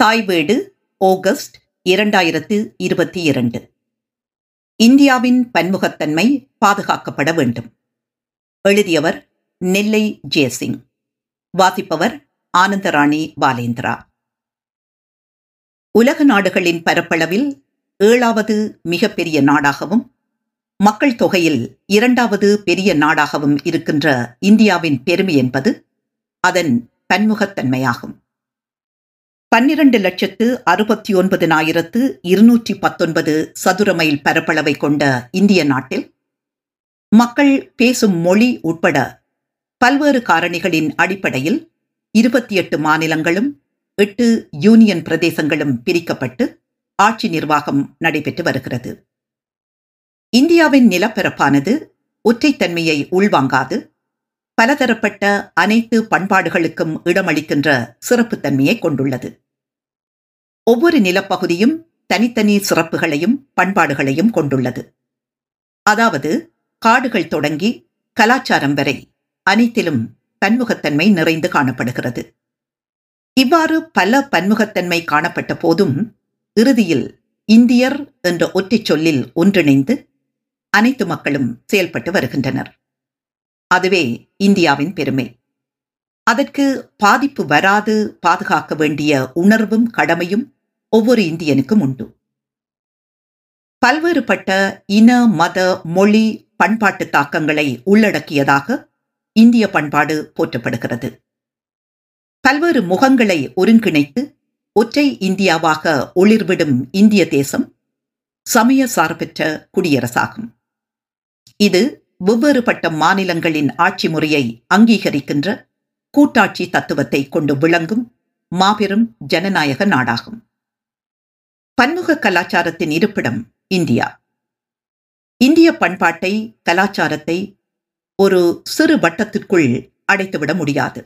தாய் வீடு ஆகஸ்ட் 2022. இந்தியாவின் பன்முகத்தன்மை பாதுகாக்கப்பட வேண்டும். எழுதியவர் நெல்லை ஜெயசிங். வாசிப்பவர் ஆனந்தராணி பாலேந்திரா. உலக நாடுகளின் பரப்பளவில் 7வது மிகப்பெரிய நாடாகவும் மக்கள் தொகையில் 2வது பெரிய நாடாகவும் இருக்கின்ற இந்தியாவின் பெருமை என்பது அதன் பன்முகத்தன்மையாகும். 12,69,219 சதுர மைல் பரப்பளவை கொண்ட இந்திய நாட்டில் மக்கள் பேசும் மொழி உட்பட பல்வேறு காரணிகளின் அடிப்படையில் 28 மாநிலங்களும் 8 யூனியன் பிரதேசங்களும் பிரிக்கப்பட்டு ஆட்சி நிர்வாகம் நடைபெற்று வருகிறது. இந்தியாவின் நிலப்பரப்பானது ஒற்றைத்தன்மையை உள்வாங்காது, பலதரப்பட்ட அனைத்து பண்பாடுகளுக்கும் இடமளிக்கின்ற சிறப்புத்தன்மையை கொண்டுள்ளது. ஒவ்வொரு நிலப்பகுதியும் தனித்தனி சிறப்புகளையும் பண்பாடுகளையும் கொண்டுள்ளது. அதாவது காடுகள் தொடங்கி கலாச்சாரம் வரை அனைத்திலும் பன்முகத்தன்மை நிறைந்து காணப்படுகிறது. இவ்வாறு பல பன்முகத்தன்மை காணப்பட்ட போதும் இறுதியில் இந்தியர் என்ற ஒற்றைச் சொல்லில் ஒன்றிணைந்து அனைத்து மக்களும் செயல்பட்டு வருகின்றனர். அதுவே இந்தியாவின் பெருமை. அதற்கு பாதிப்பு வராது பாதுகாக்க வேண்டிய உணர்வும் கடமையும் ஒவ்வொரு இந்தியனுக்கும் உண்டு. பல்வேறுபட்ட இன, மத, மொழி, பண்பாட்டு தாக்கங்களை உள்ளடக்கியதாக இந்திய பண்பாடு போற்றப்படுகிறது. பல்வேறு முகங்களை ஒருங்கிணைத்து ஒற்றை இந்தியாவாக ஒளிர்விடும் இந்திய தேசம் சமய சார்பற்ற குடியரசாகும். இது வெவ்வேறுபட்ட மாநிலங்களின் ஆட்சி முறையை அங்கீகரிக்கின்ற கூட்டாட்சி தத்துவத்தை கொண்டு விளங்கும் மாபெரும் ஜனநாயக நாடாகும். பன்முக கலாச்சாரத்தின் இருப்பிடம் இந்தியா. இந்திய பண்பாட்டை, கலாச்சாரத்தை ஒரு சிறு வட்டத்திற்குள் அடைத்துவிட முடியாது.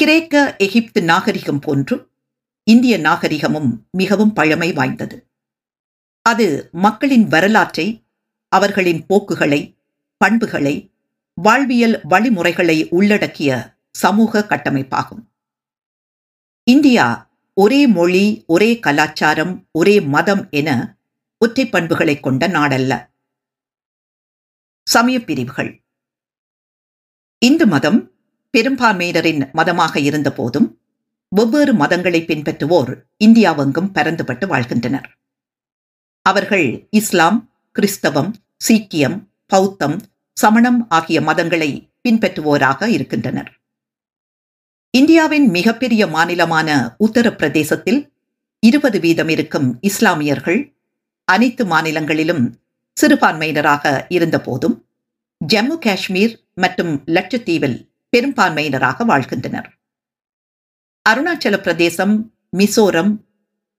கிரேக்க, எகிப்து நாகரிகம் போன்றும் இந்திய நாகரிகமும் மிகவும் பழமை வாய்ந்தது. அது மக்களின் வரலாற்றை, அவர்களின் போக்குகளை, பண்புகளை, வாழ்வியல் வழிமுறைகளை உள்ளடக்கிய சமூக கட்டமைப்பாகும். இந்தியா ஒரே மொழி, ஒரே கலாச்சாரம், ஒரே மதம் என ஒற்றை பண்புகளை கொண்ட நாடல்ல. சமய பிரிவுகள். இந்து மதம் பெரும்பான்மையினரின் மதமாக இருந்த போதும் வெவ்வேறு மதங்களை பின்பற்றுவோர் இந்தியாவெங்கும் பரந்துபட்டு வாழ்கின்றனர். அவர்கள் இஸ்லாம், கிறிஸ்தவம், சீக்கியம், பௌத்தம், சமணம் ஆகிய மதங்களை பின்பற்றுவோராக இருக்கின்றனர். இந்தியாவின் மிகப்பெரிய மாநிலமான உத்தரப்பிரதேசத்தில் 20% இருக்கும் இஸ்லாமியர்கள் அனைத்து மாநிலங்களிலும் சிறுபான்மையினராக இருந்த போதும் ஜம்மு காஷ்மீர் மற்றும் லட்சத்தீவில் பெரும்பான்மையினராக வாழ்கின்றனர். அருணாச்சல பிரதேசம், மிசோரம்,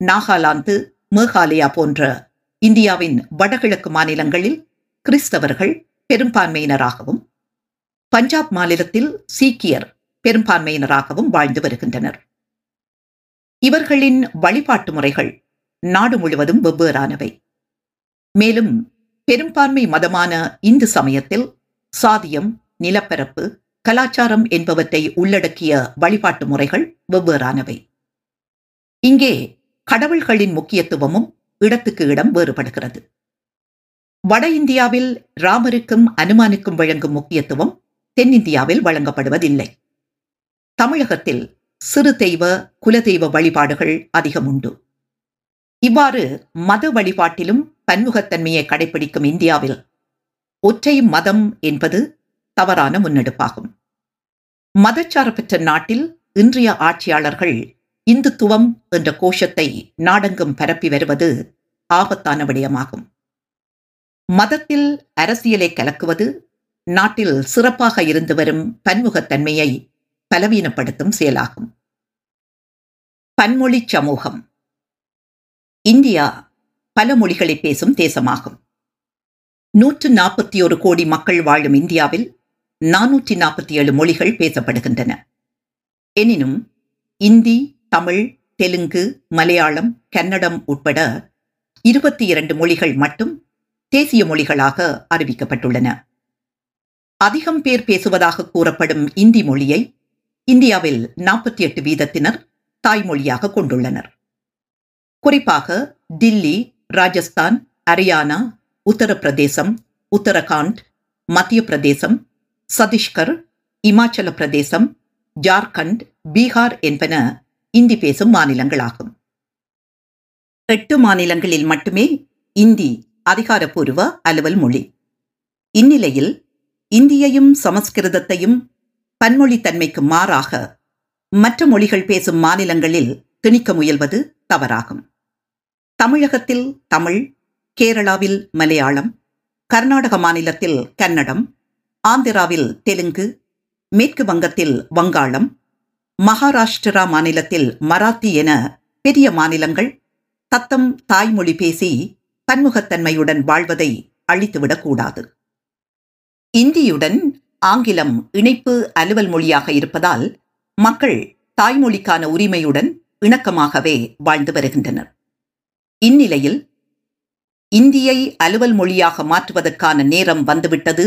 நாகாலாந்து, மேகாலயா போன்ற இந்தியாவின் வடகிழக்கு மாநிலங்களில் கிறிஸ்தவர்கள் பெரும்பான்மையினராகவும் பஞ்சாப் மாநிலத்தில் சீக்கியர் பெரும்பான்மையினராகவும் வாழ்ந்து வருகின்றனர். இவர்களின் வழிபாட்டு முறைகள் நாடு முழுவதும் வெவ்வேறானவை. மேலும் பெரும்பான்மை மதமான இந்து சமயத்தில் சாதியம், நிலப்பரப்பு, கலாச்சாரம் என்பவற்றை உள்ளடக்கிய வழிபாட்டு முறைகள் வெவ்வேறானவை. இங்கே கடவுள்களின் முக்கியத்துவமும் இடத்துக்கு இடம் வேறுபடுகிறது. வட இந்தியாவில் ராமருக்கும் அனுமானுக்கும் வழங்கும் முக்கியத்துவம் தென்னிந்தியாவில் வழங்கப்படுவதில்லை. தமிழகத்தில் சிறு தெய்வ, குலதெய்வ வழிபாடுகள் அதிகம் உண்டு. இவ்வாறு மத வழிபாட்டிலும் பன்முகத்தன்மையை கடைபிடிக்கும் இந்தியாவில் ஒற்றை மதம் என்பது தவறான முன்னெடுப்பாகும். மதச்சார்பற்ற நாட்டில் இன்றைய ஆட்சியாளர்கள் இந்துத்துவம் என்ற கோஷத்தை நாடெங்கும் பரப்பி வருவது ஆபத்தான விடயமாகும். மதத்தில் அரசியலை கலக்குவது நாட்டில் சிறப்பாக இருந்து வரும் பன்முகத்தன்மையை பலவீனப்படுத்தும் செயலாகும். பன்மொழி சமூகம். இந்தியா பல மொழிகளை பேசும் தேசமாகும். 141 கோடி மக்கள் வாழும் இந்தியாவில் 447 மொழிகள் பேசப்படுகின்றன. எனினும் இந்தி, தமிழ், தெலுங்கு, மலையாளம், கன்னடம் உட்பட 22 மொழிகள் மட்டும் தேசிய மொழிகளாக அறிவிக்கப்பட்டுள்ளன. அதிகம் பேர் பேசுவதாக கூறப்படும் இந்தி மொழியை இந்தியாவில் 48% தாய்மொழியாக கொண்டுள்ளனர். குறிப்பாக தில்லி, ராஜஸ்தான், ஹரியானா, உத்தரப்பிரதேசம், உத்தரகாண்ட், மத்திய பிரதேசம், சத்தீஸ்கர், இமாச்சல பிரதேசம், ஜார்க்கண்ட், பீகார் என்பன இந்தி பேசும் மாநிலங்களாகும். 8 மாநிலங்களில் மட்டுமே இந்தி அதிகாரப்பூர்வ அலுவல் மொழி. இந்நிலையில் இந்தியையும் சமஸ்கிருதத்தையும் பன்மொழித்தன்மைக்கு மாறாக மற்ற மொழிகள் பேசும் மாநிலங்களில் திணிக்க முயல்வது தவறாகும். தமிழகத்தில் தமிழ், கேரளாவில் மலையாளம், கர்நாடக மாநிலத்தில் கன்னடம், ஆந்திராவில் தெலுங்கு, மேற்கு வங்கத்தில் வங்காளம், மகாராஷ்டிரா மாநிலத்தில் மராத்தி என பெரிய மாநிலங்கள் தத்தம் தாய்மொழி பேசி பன்முகத்தன்மையுடன் வாழ்வதை அழித்துவிடக்கூடாது. இந்தியுடன் ஆங்கிலம் இணைப்பு அலுவல் மொழியாக இருப்பதால் மக்கள் தாய்மொழிக்கான உரிமையுடன் இணக்கமாகவே வாழ்ந்து வருகின்றனர். இந்நிலையில் இந்தியை அலுவல் மொழியாக மாற்றுவதற்கான நேரம் வந்துவிட்டது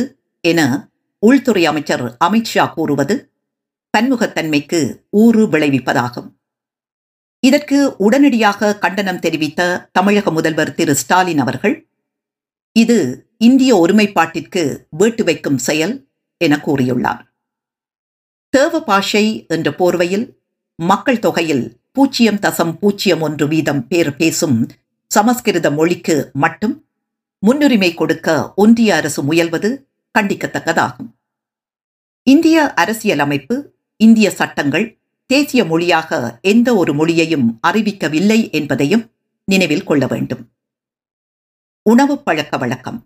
என உள்துறை அமைச்சர் அமித்ஷா கூறுவது பன்முகத்தன்மைக்கு ஊறு விளைவிப்பதாகும். இதற்கு உடனடியாக கண்டனம் தெரிவித்த தமிழக முதல்வர் திரு ஸ்டாலின் அவர்கள், இது இந்திய ஒருமைப்பாட்டிற்கு வேட்டு வைக்கும் செயல் என கூறியுள்ளார். தேவ பாஷை என்ற போர்வையில் மக்கள் தொகையில் 0.01% வீதம் பேர் பேசும் சமஸ்கிருத மொழிக்கு மட்டும் முன்னுரிமை கொடுக்க ஒன்றிய அரசு முயல்வது கண்டிக்கத்தக்கதாகும். இந்திய அரசியலமைப்பு, இந்திய சட்டங்கள் தேசிய மொழியாக எந்த ஒரு மொழியையும் அறிவிக்கவில்லை என்பதையும் நினைவில் கொள்ள வேண்டும். உணவு பழக்க வழக்கம்.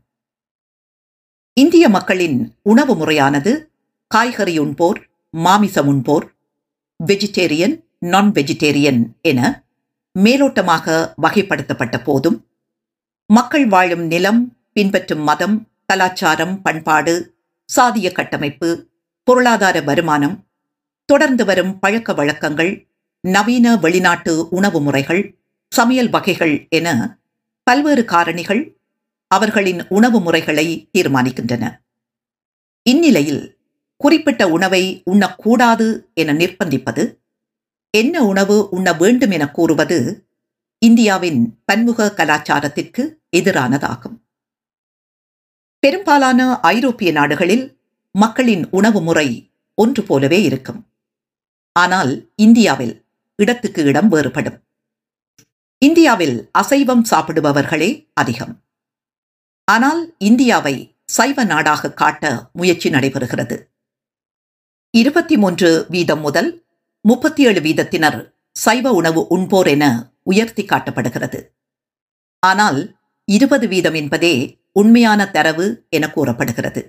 இந்திய மக்களின் உணவு முறையானது காய்கறி உண்போர், மாமிசம் உண்போர், வெஜிடேரியன், நான் வெஜிடேரியன் என மேலோட்டமாக வகைப்படுத்தப்பட்ட போதும் மக்கள் வாழும் நிலம், பின்பற்றும் மதம், கலாச்சாரம், பண்பாடு, சாதிய கட்டமைப்பு, பொருளாதார வருமானம், தொடர்ந்து வரும் பழக்க வழக்கங்கள், நவீன வெளிநாட்டு உணவு முறைகள், சமையல் வகைகள் என பல்வேறு காரணிகள் அவர்களின் உணவு முறைகளை தீர்மானிக்கின்றன. இந்நிலையில் குறிப்பிட்ட உணவை உண்ணக்கூடாது என நிர்பந்திப்பது, என்ன உணவு உண்ண வேண்டும் என கூறுவது இந்தியாவின் பன்முக கலாச்சாரத்திற்கு எதிரானதாகும். பெரும்பாலான ஐரோப்பிய நாடுகளில் மக்களின் உணவு முறை ஒன்று போலவே இருக்கும். ஆனால் இந்தியாவில் இடத்துக்கு இடம் வேறுபடும். இந்தியாவில் அசைவம் சாப்பிடுபவர்களே அதிகம். ஆனால் இந்தியாவை சைவ நாடாக காட்ட முயற்சி நடைபெறுகிறது. 23% முதல் 37% சைவ உணவு உண்போர் என உயர்த்தி காட்டப்படுகிறது. ஆனால் 20% என்பதே உண்மையான தரவு என கூறப்படுகிறது.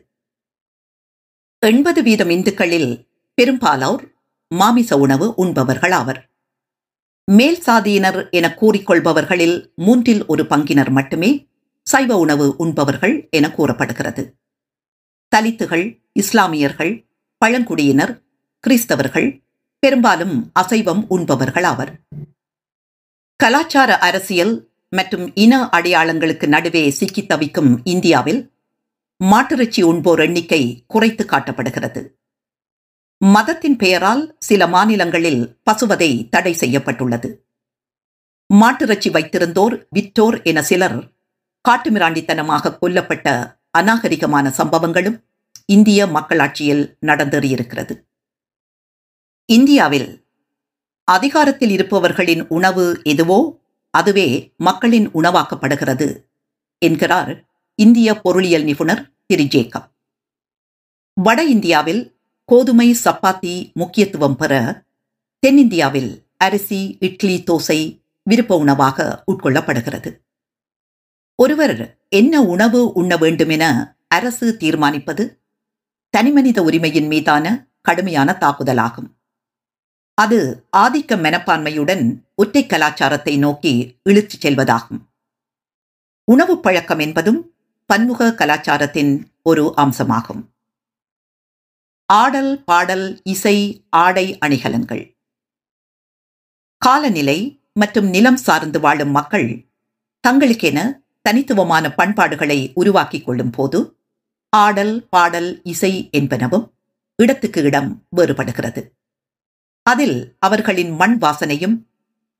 80% இந்துக்களில் பெரும்பாலோர் மாமிச உணவு உண்பவர்கள் ஆவர். மேல் சாதியினர் என கூறிக்கொள்பவர்களில் 1/3 மட்டுமே சைவ உணவு உண்பவர்கள் என கூறப்படுகிறது. தலித்துகள், இஸ்லாமியர்கள், பழங்குடியினர், கிறிஸ்தவர்கள் பெரும்பாலும் அசைவம் உண்பவர்கள் ஆவர். கலாச்சார, அரசியல் மற்றும் இன அடையாளங்களுக்கு நடுவே சிக்கி தவிக்கும் இந்தியாவில் மாட்டிறைச்சி உண்போர் எண்ணிக்கை குறைத்து காட்டப்படுகிறது. மதத்தின் பெயரால் சில மாநிலங்களில் பசுவதை தடை செய்யப்பட்டுள்ளது. மாட்டிறைச்சி வைத்திருந்தோர், விற்றோர் என சிலர் காட்டுமிராண்டித்தனமாக கொல்லப்பட்ட அநாகரிகமான சம்பவங்களும் இந்திய மக்களாட்சியில் நடந்தேறியிருக்கிறது. இந்தியாவில் அதிகாரத்தில் இருப்பவர்களின் உணவு எதுவோ அதுவே மக்களின் உணவாக்கப்படுகிறது என்கிறார் இந்திய பொருளியல் நிபுணர் திரு ஜேக்கப். வட இந்தியாவில் கோதுமை, சப்பாத்தி முக்கியத்துவம் பெற, தென்னிந்தியாவில் அரிசி, இட்லி, தோசை விருப்ப உணவாக உட்கொள்ளப்படுகிறது. ஒருவர் என்ன உணவு உண்ண வேண்டுமென அரசு தீர்மானிப்பது தனிமனித உரிமையின் மீதான கடுமையான தாக்குதலாகும். அது ஆதிக்க மனப்பான்மையுடன் ஒற்றை கலாச்சாரத்தை நோக்கி இழுத்துச் செல்வதாகும். உணவு பழக்கம் என்பதும் பன்முக கலாச்சாரத்தின் ஒரு அம்சமாகும். ஆடல், பாடல், இசை, ஆடை அணிகலன்கள். காலநிலை மற்றும் நிலம் சார்ந்து வாழும் மக்கள் தங்களுக்கென தனித்துவமான பண்பாடுகளை உருவாக்கிக் கொள்ளும் போது ஆடல், பாடல், இசை என்பனவும் இடத்துக்கு இடம் வேறுபடுகிறது. அதில் அவர்களின் மண் வாசனையும்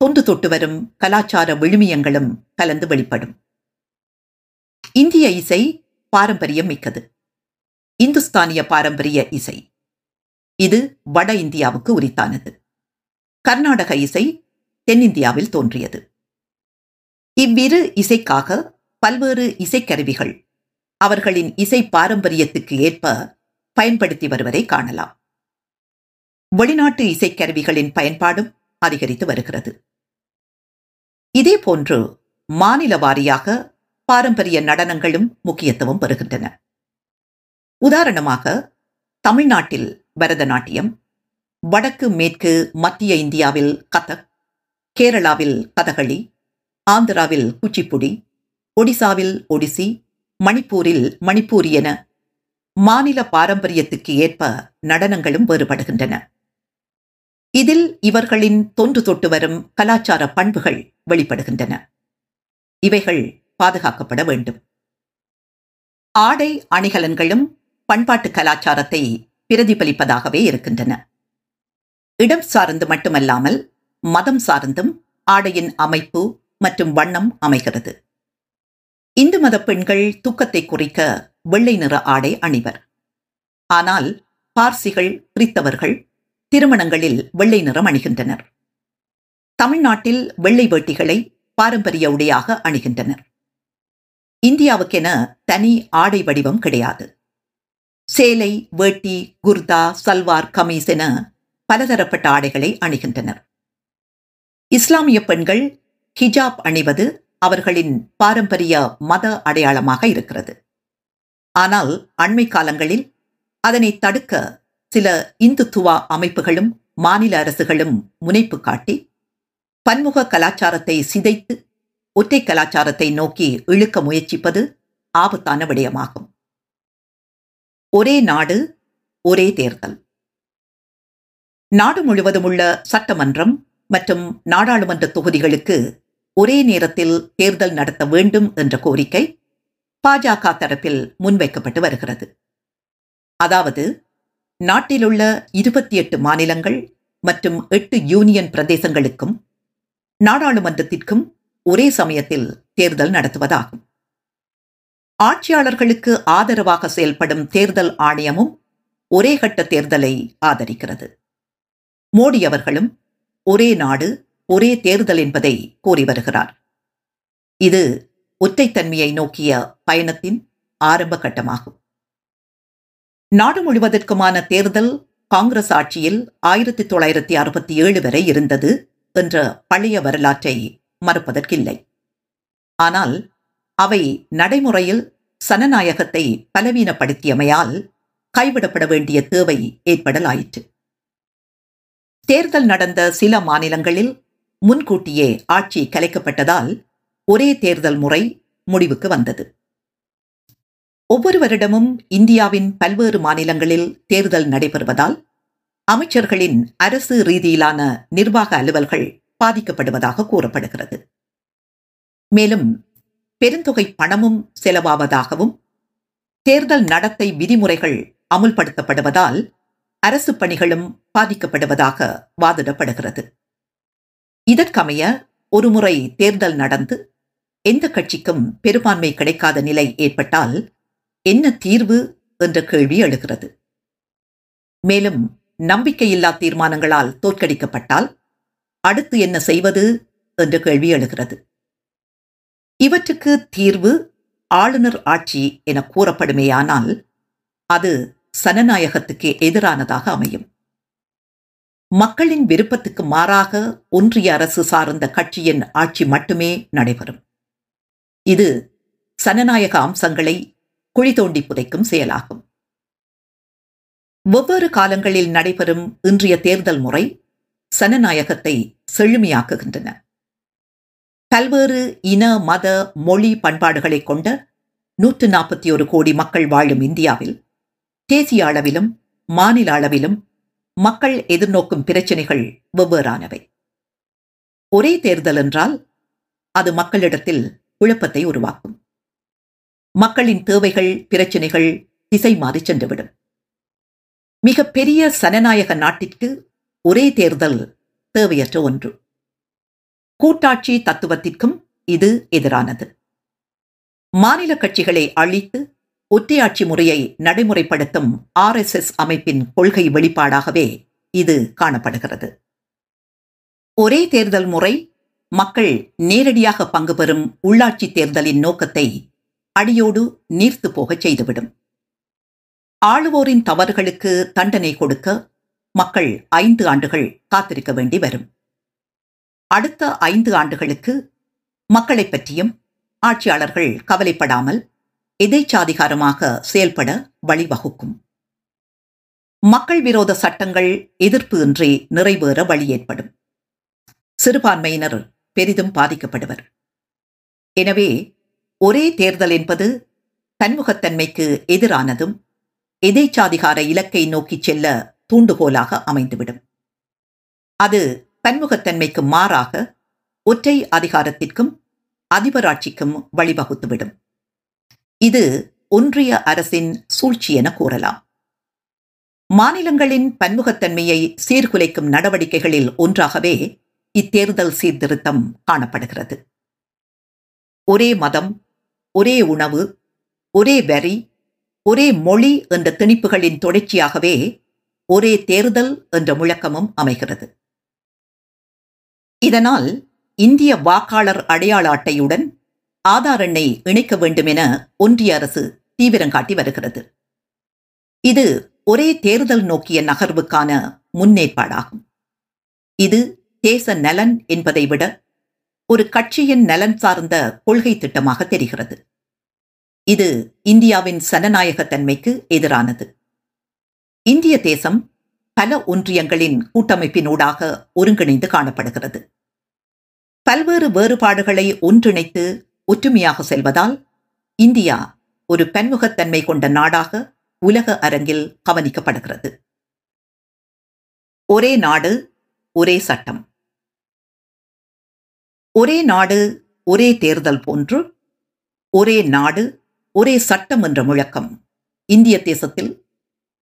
தொன்று தொட்டு வரும் கலாச்சார விழுமியங்களும் கலந்து வெளிப்படும். இந்திய இசை பாரம்பரியம் மிக்கது. இந்துஸ்தானிய பாரம்பரிய இசை இது வட இந்தியாவுக்கு உரித்தானது. கர்நாடக இசை தென்னிந்தியாவில் தோன்றியது. இவ்விரு இசைக்காக பல்வேறு இசைக்கருவிகள் அவர்களின் இசை பாரம்பரியத்துக்கு ஏற்ப பயன்படுத்தி வருவதை காணலாம். வெளிநாட்டு இசைக்கருவிகளின் பயன்பாடும் அதிகரித்து வருகிறது. இதேபோன்று மாநில வாரியாக பாரம்பரிய நடனங்களும் முக்கியத்துவம் பெறுகின்றன. உதாரணமாக தமிழ்நாட்டில் பரதநாட்டியம், வடக்கு மேற்கு மத்திய இந்தியாவில் கதக், கேரளாவில் கதகளி, ஆந்திராவில் குச்சிப்புடி, ஒடிசாவில் ஒடிசி, மணிப்பூரில் மணிப்பூரி என மாநில பாரம்பரியத்துக்கு ஏற்ப நடனங்களும் வேறுபடுகின்றன. இதில் இவர்களின் தொன்று தொட்டு வரும் கலாச்சார பண்புகள் வெளிப்படுகின்றன. இவைகள் பாதுகாக்கப்பட வேண்டும். ஆடை அணிகலன்களும் பண்பாட்டு கலாச்சாரத்தை பிரதிபலிப்பதாகவே இருக்கின்றன. இடம் சார்ந்து மட்டுமல்லாமல் மதம் சார்ந்தும் ஆடையின் அமைப்பு மற்றும் வண்ணம் அமைகிறது. இந்து மத பெண்கள் தூக்கத்தை குறிக்க வெள்ளை நிற ஆடை அணிவர். ஆனால் பார்சிகள், கிறித்தவர்கள் திருமணங்களில் வெள்ளை நிறம் அணிகின்றனர். தமிழ்நாட்டில் வெள்ளை வேட்டிகளை பாரம்பரிய உடையாக அணிகின்றனர். இந்தியாவுக்கென தனி ஆடை வடிவம் கிடையாது. சேலை, வேட்டி, குர்தா, சல்வார், கமீஸ் என பலதரப்பட்ட ஆடைகளை அணிகின்றனர். இஸ்லாமிய பெண்கள் ஹிஜாப் அணிவது அவர்களின் பாரம்பரிய மத அடையாளமாக இருக்கிறது. ஆனால் அண்மை காலங்களில் அதனை தடுக்க சில இந்துத்துவா அமைப்புகளும் மாநில அரசுகளும் முனைப்பு காட்டி பன்முக கலாச்சாரத்தை சிதைத்து ஒற்றை கலாச்சாரத்தை நோக்கி இழுக்க முயற்சிப்பது ஆபத்தான விடயமாகும். ஒரே நாடு, ஒரே தேர்தல். நாடு முழுவதும் உள்ள சட்டமன்றம் மற்றும் நாடாளுமன்ற தொகுதிகளுக்கு ஒரே நேரத்தில் தேர்தல் நடத்த வேண்டும் என்ற கோரிக்கை பாஜக தரப்பில் முன்வைக்கப்பட்டு வருகிறது. அதாவது நாட்டிலுள்ள 28 மாநிலங்கள் மற்றும் 8 யூனியன் பிரதேசங்களுக்கும் நாடாளுமன்றத்திற்கும் ஒரே சமயத்தில் தேர்தல் நடத்துவதாகும். ஆட்சியாளர்களுக்கு ஆதரவாக செயல்படும் தேர்தல் ஆணையமும் ஒரே கட்ட தேர்தலை ஆதரிக்கிறது. மோடி அவர்களும் ஒரே நாடு, ஒரே தேர்தல் என்பதை கூறி வருகிறார். இது ஒற்றைத்தன்மையை நோக்கிய பயணத்தின் ஆரம்ப கட்டமாகும். நாடு முழுவதற்குமான தேர்தல் காங்கிரஸ் ஆட்சியில் 1967 வரை இருந்தது என்ற பழைய வரலாற்றை மறுப்பதற்கில்லை. ஆனால் அவை நடைமுறையில் சனநாயகத்தை பலவீனப்படுத்தியமையால் கைவிடப்பட வேண்டிய தேவை ஏற்படலாயிற்று. தேர்தல் நடந்த சில மாநிலங்களில் முன்கூட்டியே ஆட்சி கலைக்கப்பட்டதால் ஒரே தேர்தல் முறை முடிவுக்கு வந்தது. ஒவ்வொரு வருடமும் இந்தியாவின் பல்வேறு மாநிலங்களில் தேர்தல் நடைபெறுவதால் அமைச்சர்களின் அரசு ரீதியிலான நிர்வாக அலுவல்கள் பாதிக்கப்படுவதாக கூறப்படுகிறது. மேலும் பெருந்தொகை பணமும் செலவாவதாகவும் தேர்தல் நடத்தை விதிமுறைகள் அமுல்படுத்தப்படுவதால் அரசு பணிகளும் பாதிக்கப்படுவதாக வாதிடப்படுகிறது. இதற்கமைய ஒருமுறை தேர்தல் நடந்து எந்த கட்சிக்கும் பெரும்பான்மை கிடைக்காத நிலை ஏற்பட்டால் என்ன தீர்வு என்ற கேள்வி எழுகிறது. மேலும் நம்பிக்கையில்லா தீர்மானங்களால் தோற்கடிக்கப்பட்டால் அடுத்து என்ன செய்வது என்ற கேள்வி எழுகிறது. இவற்றுக்கு தீர்வு ஆளுநர் ஆட்சி என கூறப்படுமேயானால் அது சனநாயகத்துக்கு எதிரானதாக அமையும். மக்களின் விருப்பத்துக்கு மாறாக ஒன்றிய அரசு சார்ந்த கட்சியின் ஆட்சி மட்டுமே நடைபெறும். இது சனநாயக அம்சங்களை குழி தோண்டி புதைக்கும் செயலாகும். வெவ்வேறு காலங்களில் நடைபெறும் இன்றைய தேர்தல் முறை சனநாயகத்தை செழுமையாக்குகின்றன. பல்வேறு இன, மத, மொழி, பண்பாடுகளை கொண்ட 141 கோடி மக்கள் வாழும் இந்தியாவில் தேசிய அளவிலும் மாநில அளவிலும் மக்கள் எதிர்நோக்கும் பிரச்சனைகள் வெவ்வேறானவை. ஒரே தேர்தல் என்றால் அது மக்களிடத்தில் குழப்பத்தை உருவாக்கும். மக்களின் தேவைகள், பிரச்சனைகள் திசை மாறி சென்றுவிடும். மிகப்பெரிய சனநாயக நாட்டிற்கு ஒரே தேர்தல் தேவையற்ற ஒன்று. கூட்டாட்சி தத்துவத்திற்கும் இது எதிரானது. மாநில கட்சிகளை அழித்து ஒற்றையாட்சி முறையை நடைமுறைப்படுத்தும் RSS அமைப்பின் கொள்கை வெளிப்பாடாகவே இது காணப்படுகிறது. ஒரே தேர்தல் முறை மக்கள் நேரடியாக பங்கு பெறும் உள்ளாட்சி தேர்தலின் நோக்கத்தை அடியோடு நீர்த்து போகச் செய்துவிடும். ஆளுவோரின் தவறுகளுக்கு தண்டனை கொடுக்க மக்கள் 5 ஆண்டுகள் காத்திருக்க வேண்டி வரும். அடுத்த 5 ஆண்டுகளுக்கு மக்களை பற்றியும் ஆட்சியாளர்கள் கவலைப்படாமல் எதேச்சாதிகாரமாக செயல்பட வழிவகுக்கும். மக்கள் விரோத சட்டங்கள் எதிர்ப்பு இன்றி நிறைவேற வழி ஏற்படும். சிறுபான்மையினர் பெரிதும் பாதிக்கப்படுவர். எனவே ஒரே தேர்தல் என்பது தன்முகத்தன்மைக்கு எதிரானதும் எதேச்சாதிகார இலக்கை நோக்கி செல்ல தூண்டுகோலாக அமைந்துவிடும். அது பன்முகத்தன்மைக்கு மாறாக ஒற்றை அதிகாரத்திற்கும் அதிபராட்சிக்கும் வழிவகுத்துவிடும். இது ஒன்றிய அரசின் சூழ்ச்சி என கூறலாம். மாநிலங்களின் பன்முகத்தன்மையை சீர்குலைக்கும் நடவடிக்கைகளில் ஒன்றாகவே இத்தேர்தல் சீர்திருத்தம் காணப்படுகிறது. ஒரே மதம், ஒரே உணவு, ஒரே வரி, ஒரே மொழி என்ற திணிப்புகளின் தொடர்ச்சியாகவே ஒரே தேர்தல் என்ற முழக்கமும் அமைகிறது. இதனால் இந்திய வாக்காளர் அடையாள அட்டையுடன் ஆதார் எண்ணை இணைக்க வேண்டும் என ஒன்றிய அரசு தீவிரம் காட்டி வருகிறது. இது ஒரே தேர்தல் நோக்கிய நகர்வுக்கான முன்னேற்பாடாகும். இது தேச நலன் என்பதை விட ஒரு கட்சியின் நலன் சார்ந்த கொள்கை திட்டமாக தெரிகிறது. இது இந்தியாவின் சனநாயகத்தன்மைக்கு எதிரானது. இந்திய தேசம் பல ஒன்றியங்களின் கூட்டமைப்பினூடாக ஒருங்கிணைந்து காணப்படுகிறது. பல்வேறு வேறுபாடுகளை ஒன்றிணைத்து ஒற்றுமையாக செல்வதால் இந்தியா ஒரு பன்முகத்தன்மை கொண்ட நாடாக உலக அரங்கில் கவனிக்கப்படுகிறது. ஒரே நாடு, ஒரே சட்டம். ஒரே நாடு, ஒரே தேர்தல் போன்று ஒரே நாடு, ஒரே சட்டம் என்ற முழக்கம் இந்திய தேசத்தில்,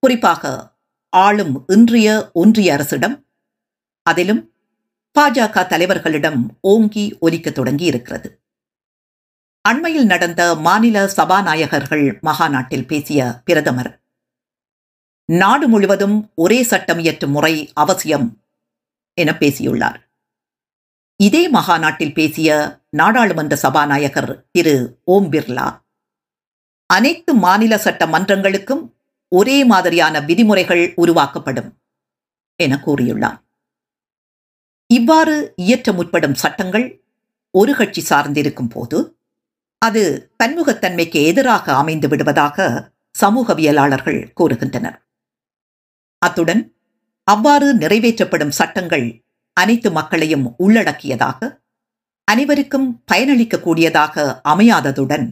குறிப்பாக ஆளும் இன்றைய ஒன்றிய அரசிடம், அதிலும் பாஜக தலைவர்களிடம் ஓங்கி ஒலிக்க தொடங்கி இருக்கிறது. அண்மையில் நடந்த மாநில சபாநாயகர்கள் மகாநாட்டில் பேசிய பிரதமர், நாடு முழுவதும் ஒரே சட்டம் இயற்றும் முறை அவசியம் என பேசியுள்ளார். இதே மகாநாட்டில் பேசிய நாடாளுமன்ற சபாநாயகர் திரு ஓம் பிர்லா, அனைத்து மாநில சட்ட மன்றங்களுக்கும் ஒரே மாதிரியான விதிமுறைகள் உருவாக்கப்படும் என கூறியுள்ளார். இவ்வாறு இயற்ற முற்படும் சட்டங்கள் ஒரு கட்சி சார்ந்திருக்கும் போது அது பன்முகத்தன்மைக்கு எதிராக அமைந்து விடுவதாக சமூகவியலாளர்கள் கூறுகின்றனர். அத்துடன் அவ்வாறு நிறைவேற்றப்படும் சட்டங்கள் அனைத்து மக்களையும் உள்ளடக்கியதாக, அனைவருக்கும் பயனளிக்கக்கூடியதாக அமையாததுடன்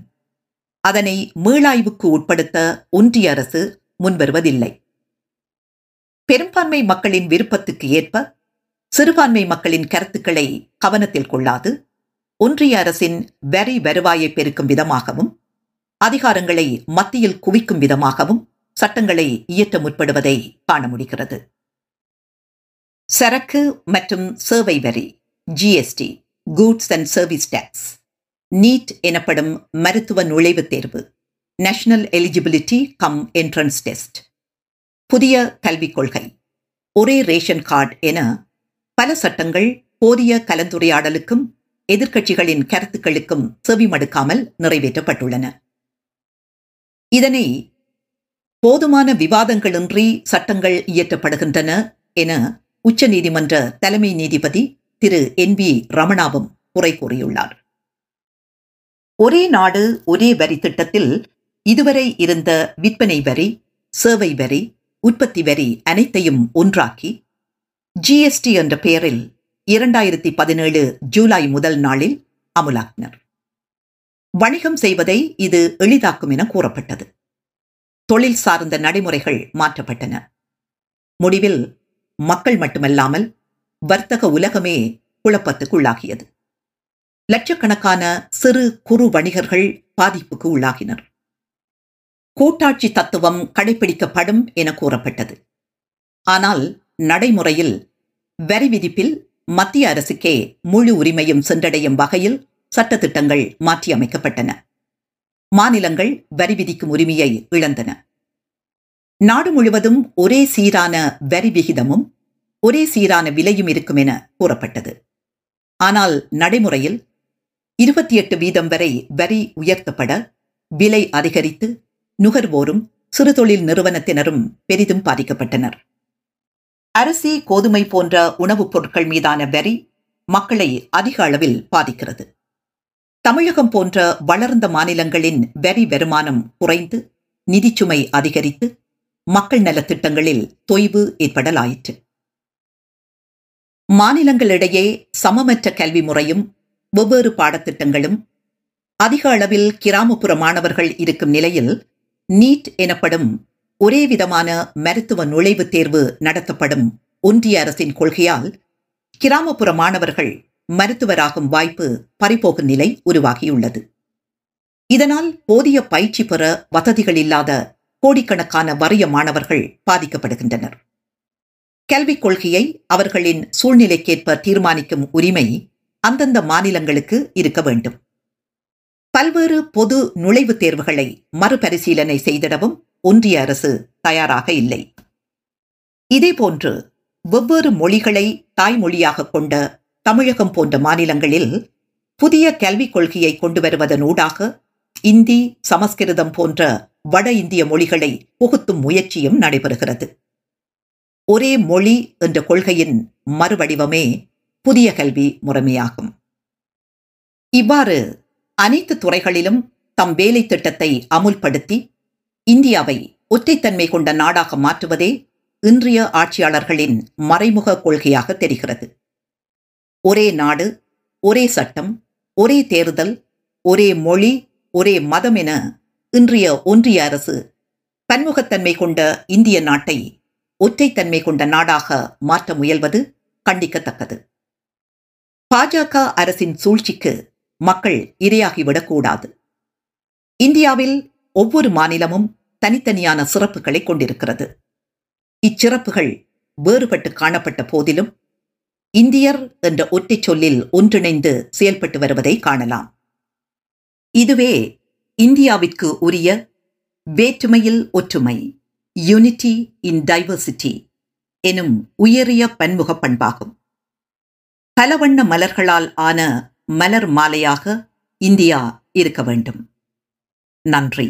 அதனை மீளாய்வுக்கு உட்படுத்த ஒன்றிய அரசு முன்வருவதில்லை. பெரும்பான்மை மக்களின் விருப்பத்துக்கு ஏற்ப சிறுபான்மை மக்களின் கருத்துக்களை கவனத்தில் கொள்ளாது ஒன்றிய அரசின் வரி வருவாயை பெருக்கும் விதமாகவும் அதிகாரங்களை மத்தியில் குவிக்கும் விதமாகவும் சட்டங்களை இயற்ற முற்படுவதை காண முடிகிறது. சரக்கு மற்றும் சேவை வரி GST, goods and service tax, NEET எனப்படும் மருத்துவ நுழைவுத் தேர்வு, national eligibility cum entrance test, புதிய கல்விக் கொள்கை, ஒரே ரேஷன் கார்டு என பல சட்டங்கள் போதிய கலந்துரையாடலுக்கும் எதிர்க்கட்சிகளின் கருத்துக்களுக்கும் செவிமடுக்காமல் நிறைவேற்றப்பட்டுள்ளன. இதனை போதுமான விவாதங்களின்றி சட்டங்கள் இயற்றப்படுகின்றன என உச்சநீதிமன்ற தலைமை நீதிபதி திரு NB Ramanaவும் குறை கூறியுள்ளார். ஒரே நாடு ஒரே வரி திட்டத்தில் இதுவரை இருந்த விற்பனை வரி, சேவை வரி, உற்பத்தி வரி அனைத்தையும் ஒன்றாக்கி GST என்ற பெயரில் 2017 ஜூலை முதல் நாளில் அமுலாக்கினர். வணிகம் செய்வதை இது எளிதாக்கும் என கூறப்பட்டது. தொழில் சார்ந்த நடைமுறைகள் மாற்றப்பட்டன. முடிவில் மக்கள் மட்டுமல்லாமல் வர்த்தக உலகமே குழப்பத்துக்குள்ளாகியது. லட்சக்கணக்கான சிறு குறு வணிகர்கள் பாதிப்புக்கு உள்ளாகினர். கூட்டாட்சி தத்துவம் கடைபிடிக்கப்படும் என கூறப்பட்டது. ஆனால் நடைமுறையில் வரி விதிப்பில் மத்திய அரசுக்கே முழு உரிமையும் சென்றடையும் வகையில் சட்டத்திட்டங்கள் மாற்றியமைக்கப்பட்டன. மாநிலங்கள் வரி விதிக்கும் உரிமையை இழந்தன. நாடு முழுவதும் ஒரே சீரான வரி விகிதமும் ஒரே சீரான விலையும் இருக்கும் என கூறப்பட்டது. ஆனால் நடைமுறையில் 28% வரை வரி உயர்த்தப்பட விலை அதிகரித்து நுகர்வோரும் சிறுதொழில் நிறுவனத்தினரும் பெரிதும் பாதிக்கப்பட்டனர். அரிசி, கோதுமை போன்ற உணவுப் பொருட்கள் மீதான வரி மக்களை அதிக அளவில் பாதிக்கிறது. தமிழகம் போன்ற வளர்ந்த மாநிலங்களின் வரி வருமானம் குறைந்து நிதிச்சுமை அதிகரித்து மக்கள் நலத்திட்டங்களில் தொய்வு ஏற்படலாயிற்று. மாநிலங்களிடையே சமமற்ற கல்வி முறையும் வெவ்வேறு பாடத்திட்டங்களும் அதிக அளவில் கிராமப்புற மாணவர்கள் இருக்கும் நிலையில் நீட் எனப்படும் ஒரே விதமான மருத்துவ நுழைவுத் தேர்வு நடத்தப்படும் ஒன்றிய அரசின் கொள்கையால் கிராமப்புற மாணவர்கள் மருத்துவராகும் வாய்ப்பு பறிபோகும் நிலை உருவாகியுள்ளது. இதனால் போதிய பயிற்சி பெற வசதிகள் இல்லாத கோடிக்கணக்கான வறிய மாணவர்கள் பாதிக்கப்படுகின்றனர். கல்விக் கொள்கையை அவர்களின் சூழ்நிலைக்கேற்ப தீர்மானிக்கும் உரிமை அந்தந்த மாநிலங்களுக்கு இருக்க வேண்டும். பல்வேறு பொது நுழைவுத் தேர்வுகளை மறுபரிசீலனை செய்திடவும் ஒன்றிய அரசு தயாராக இல்லை. இதேபோன்று வெவ்வேறு மொழிகளை தாய்மொழியாக கொண்ட தமிழகம் போன்ற மாநிலங்களில் புதிய கல்விக் கொள்கையை கொண்டு வருவதனூடாக இந்தி, சமஸ்கிருதம் போன்ற வட இந்திய மொழிகளை புகுத்தும் முயற்சியும் நடைபெறுகிறது. ஒரே மொழி என்ற கொள்கையின் மறுவடிவமே புதிய கல்வி முறைமையாகும். இவ்வாறு அனைத்து துறைகளிலும் தம் வேலை திட்டத்தை அமுல்படுத்தி இந்தியாவை ஒற்றைத்தன்மை கொண்ட நாடாக மாற்றுவதே இன்றைய ஆட்சியாளர்களின் மறைமுக கொள்கையாக தெரிகிறது. ஒரே நாடு, ஒரே சட்டம், ஒரே தேர்தல், ஒரே மொழி, ஒரே மதம் என இன்றைய ஒன்றிய அரசு பன்முகத்தன்மை கொண்ட இந்திய நாட்டை ஒற்றைத்தன்மை கொண்ட நாடாக மாற்ற முயல்வது கண்டிக்கத்தக்கது. பாஜக அரசின் சூழ்ச்சிக்கு மக்கள் இரையாகிவிடக்கூடாது. இந்தியாவில் ஒவ்வொரு மாநிலமும் தனித்தனியான சிறப்புகளை கொண்டிருக்கிறது. இச்சிறப்புகள் வேறுபட்டு காணப்பட்ட போதிலும் இந்தியர் என்ற ஒற்றை சொல்லில் ஒன்றிணைந்து செயல்பட்டு வருவதை காணலாம். இதுவே இந்தியாவிற்கு உரிய வேற்றுமையில் ஒற்றுமை, யூனிட்டி இன் டைவர்சிட்டி எனும் உயரிய பன்முக பண்பாகும். பலவண்ண மலர்களால் ஆன மலர் மாலையாக இந்தியா இருக்க வேண்டும். நன்றி.